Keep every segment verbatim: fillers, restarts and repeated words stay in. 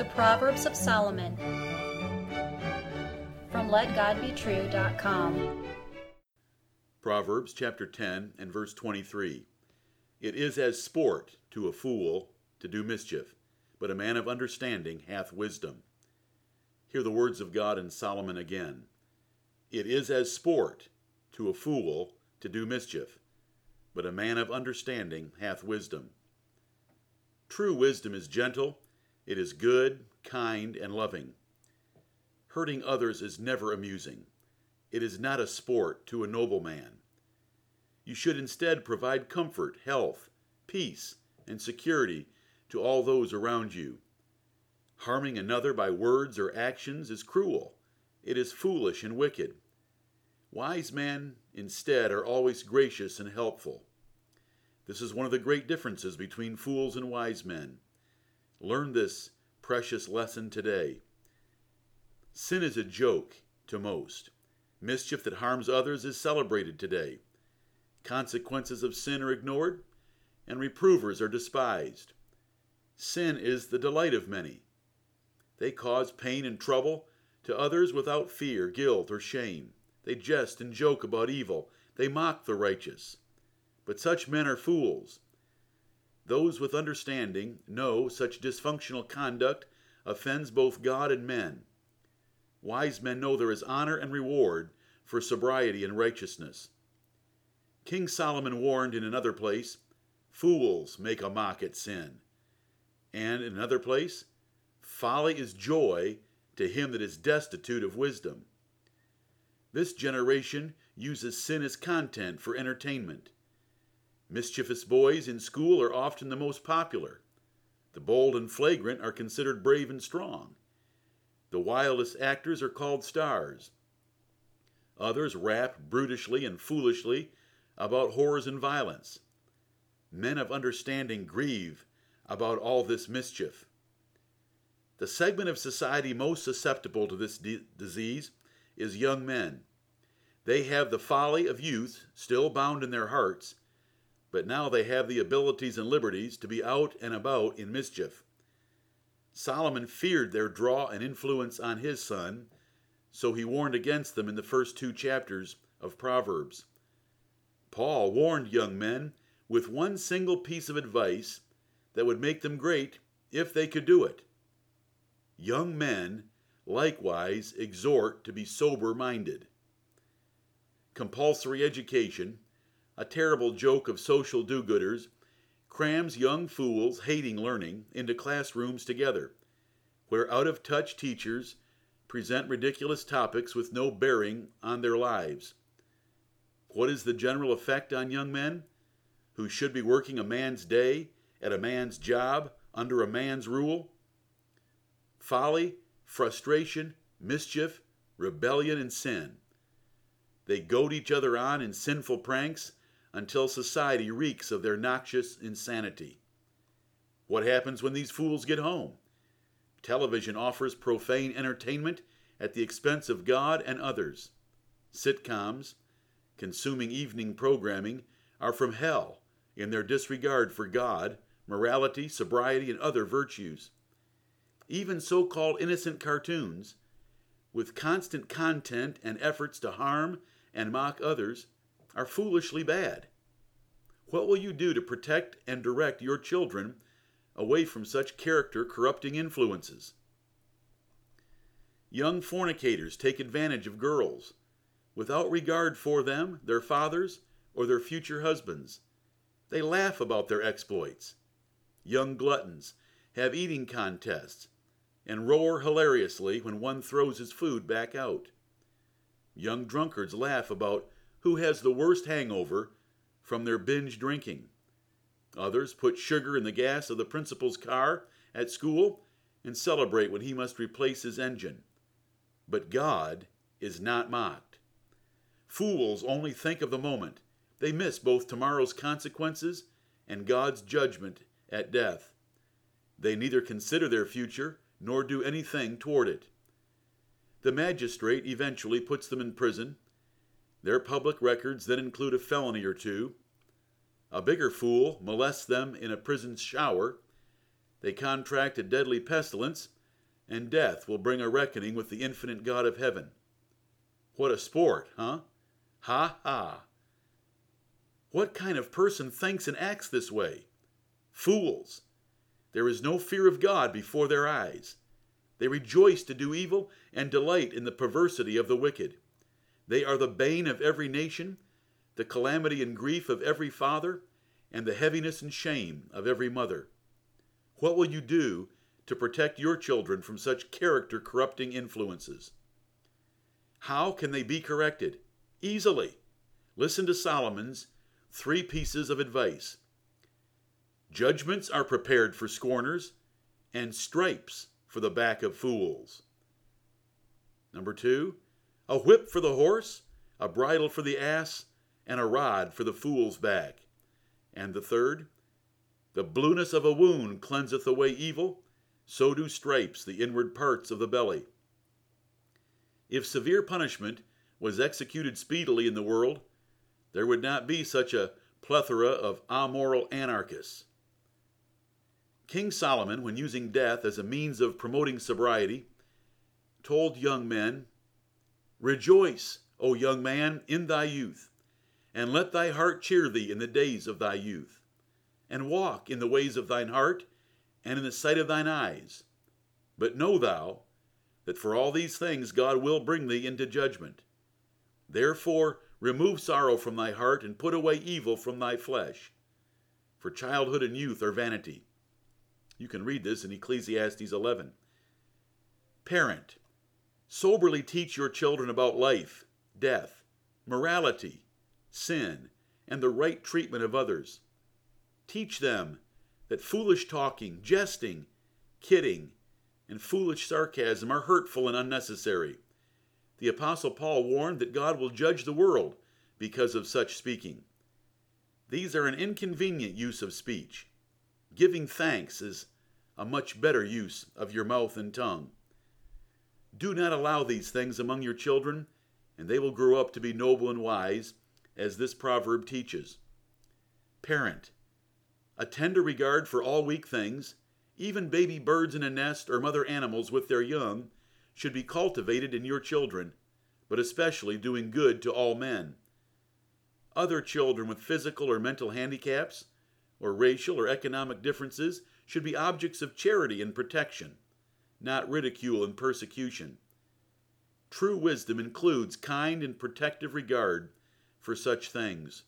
The Proverbs of Solomon, from Let God Be True dot com. Proverbs chapter ten and verse twenty-three. It is as sport to a fool to do mischief, but a man of understanding hath wisdom. Hear the words of God in Solomon again. It is as sport to a fool to do mischief, but a man of understanding hath wisdom. True wisdom is gentle, it is good, kind, and loving. Hurting others is never amusing. It is not a sport to a noble man. You should instead provide comfort, health, peace, and security to all those around you. Harming another by words or actions is cruel. It is foolish and wicked. Wise men, instead, are always gracious and helpful. This is one of the great differences between fools and wise men. Learn this precious lesson today. Sin is a joke to most. Mischief that harms others is celebrated today. Consequences of sin are ignored, and reprovers are despised. Sin is the delight of many. They cause pain and trouble to others without fear, guilt, or shame. They jest and joke about evil. They mock the righteous. But such men are fools. Those with understanding know such dysfunctional conduct offends both God and men. Wise men know there is honor and reward for sobriety and righteousness. King Solomon warned in another place, "Fools make a mock at sin." And in another place, "Folly is joy to him that is destitute of wisdom." This generation uses sin as content for entertainment. Mischievous boys in school are often the most popular. The bold and flagrant are considered brave and strong. The wildest actors are called stars. Others rap brutishly and foolishly about horrors and violence. Men of understanding grieve about all this mischief. The segment of society most susceptible to this di- disease is young men. They have the folly of youth still bound in their hearts, but now they have the abilities and liberties to be out and about in mischief. Solomon feared their draw and influence on his son, so he warned against them in the first two chapters of Proverbs. Paul warned young men with one single piece of advice that would make them great if they could do it. Young men likewise exhort to be sober-minded. Compulsory education, a terrible joke of social do-gooders, crams young fools hating learning into classrooms together, where out-of-touch teachers present ridiculous topics with no bearing on their lives. What is the general effect on young men, who should be working a man's day, at a man's job, under a man's rule? Folly, frustration, mischief, rebellion, and sin. They goad each other on in sinful pranks until society reeks of their noxious insanity. What happens when these fools get home? Television offers profane entertainment at the expense of God and others. Sitcoms, consuming evening programming, are from hell in their disregard for God, morality, sobriety, and other virtues. Even so-called innocent cartoons, with constant content and efforts to harm and mock others, are foolishly bad. What will you do to protect and direct your children away from such character-corrupting influences? Young fornicators take advantage of girls, without regard for them, their fathers, or their future husbands. They laugh about their exploits. Young gluttons have eating contests and roar hilariously when one throws his food back out. Young drunkards laugh about who has the worst hangover from their binge drinking. Others put sugar in the gas of the principal's car at school and celebrate when he must replace his engine. But God is not mocked. Fools only think of the moment. They miss both tomorrow's consequences and God's judgment at death. They neither consider their future nor do anything toward it. The magistrate eventually puts them in prison. Their public records then include a felony or two. A bigger fool molests them in a prison shower. They contract a deadly pestilence and death will bring a reckoning with the infinite God of heaven. What a sport, huh? Ha ha! What kind of person thinks and acts this way? Fools! There is no fear of God before their eyes. They rejoice to do evil and delight in the perversity of the wicked. They are the bane of every nation, the calamity and grief of every father, and the heaviness and shame of every mother. What will you do to protect your children from such character-corrupting influences? How can they be corrected? Easily. Listen to Solomon's three pieces of advice. Judgments are prepared for scorners, and stripes for the back of fools. Number two, a whip for the horse, a bridle for the ass, and a rod for the fool's back. And the third, the blueness of a wound cleanseth away evil, so do stripes the inward parts of the belly. If severe punishment was executed speedily in the world, there would not be such a plethora of amoral anarchists. King Solomon, when using death as a means of promoting sobriety, told young men, "Rejoice, O young man, in thy youth, and let thy heart cheer thee in the days of thy youth, and walk in the ways of thine heart, and in the sight of thine eyes. But know thou, that for all these things God will bring thee into judgment. Therefore, remove sorrow from thy heart, and put away evil from thy flesh. For childhood and youth are vanity." You can read this in Ecclesiastes eleven. Parent, soberly teach your children about life, death, morality, sin, and the right treatment of others. Teach them that foolish talking, jesting, kidding, and foolish sarcasm are hurtful and unnecessary. The Apostle Paul warned that God will judge the world because of such speaking. These are an inconvenient use of speech. Giving thanks is a much better use of your mouth and tongue. Do not allow these things among your children, and they will grow up to be noble and wise, as this proverb teaches. Parent, a tender regard for all weak things, even baby birds in a nest or mother animals with their young, should be cultivated in your children, but especially doing good to all men. Other children with physical or mental handicaps, or racial or economic differences, should be objects of charity and protection, not ridicule and persecution. True wisdom includes kind and protective regard for such things.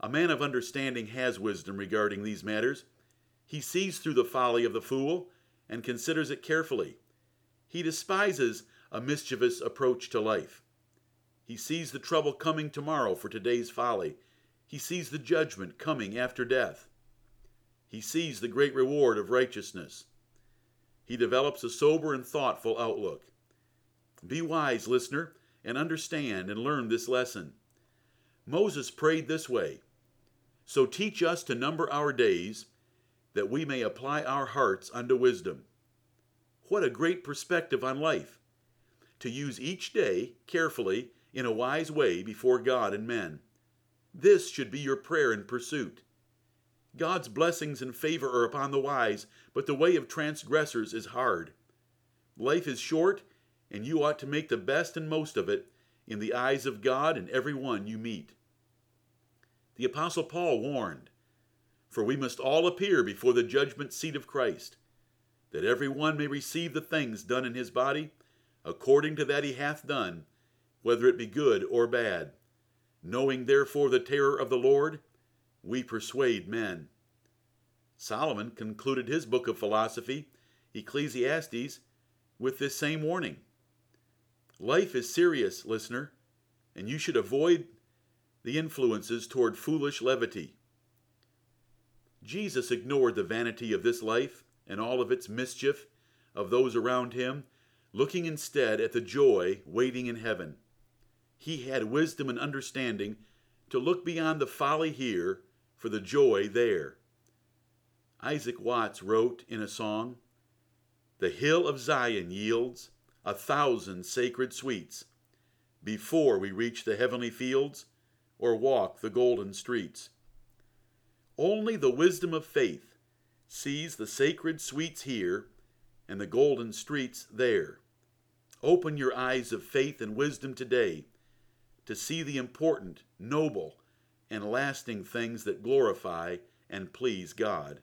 A man of understanding has wisdom regarding these matters. He sees through the folly of the fool and considers it carefully. He despises a mischievous approach to life. He sees the trouble coming tomorrow for today's folly. He sees the judgment coming after death. He sees the great reward of righteousness. He develops a sober and thoughtful outlook. Be wise, listener, and understand and learn this lesson. Moses prayed this way, "So teach us to number our days, that we may apply our hearts unto wisdom." What a great perspective on life, to use each day carefully in a wise way before God and men. This should be your prayer and pursuit. God's blessings and favor are upon the wise, but the way of transgressors is hard. Life is short, and you ought to make the best and most of it in the eyes of God and every one you meet. The Apostle Paul warned, "For we must all appear before the judgment seat of Christ, that every one may receive the things done in his body, according to that he hath done, whether it be good or bad. Knowing therefore the terror of the Lord, we persuade men." Solomon concluded his book of philosophy, Ecclesiastes, with this same warning. Life is serious, listener, and you should avoid the influences toward foolish levity. Jesus ignored the vanity of this life and all of its mischief of those around him, looking instead at the joy waiting in heaven. He had wisdom and understanding to look beyond the folly here for the joy there. Isaac Watts wrote in a song, "The hill of Zion yields a thousand sacred sweets before we reach the heavenly fields or walk the golden streets." Only the wisdom of faith sees the sacred sweets here and the golden streets there. Open your eyes of faith and wisdom today to see the important, noble, and lasting things that glorify and please God.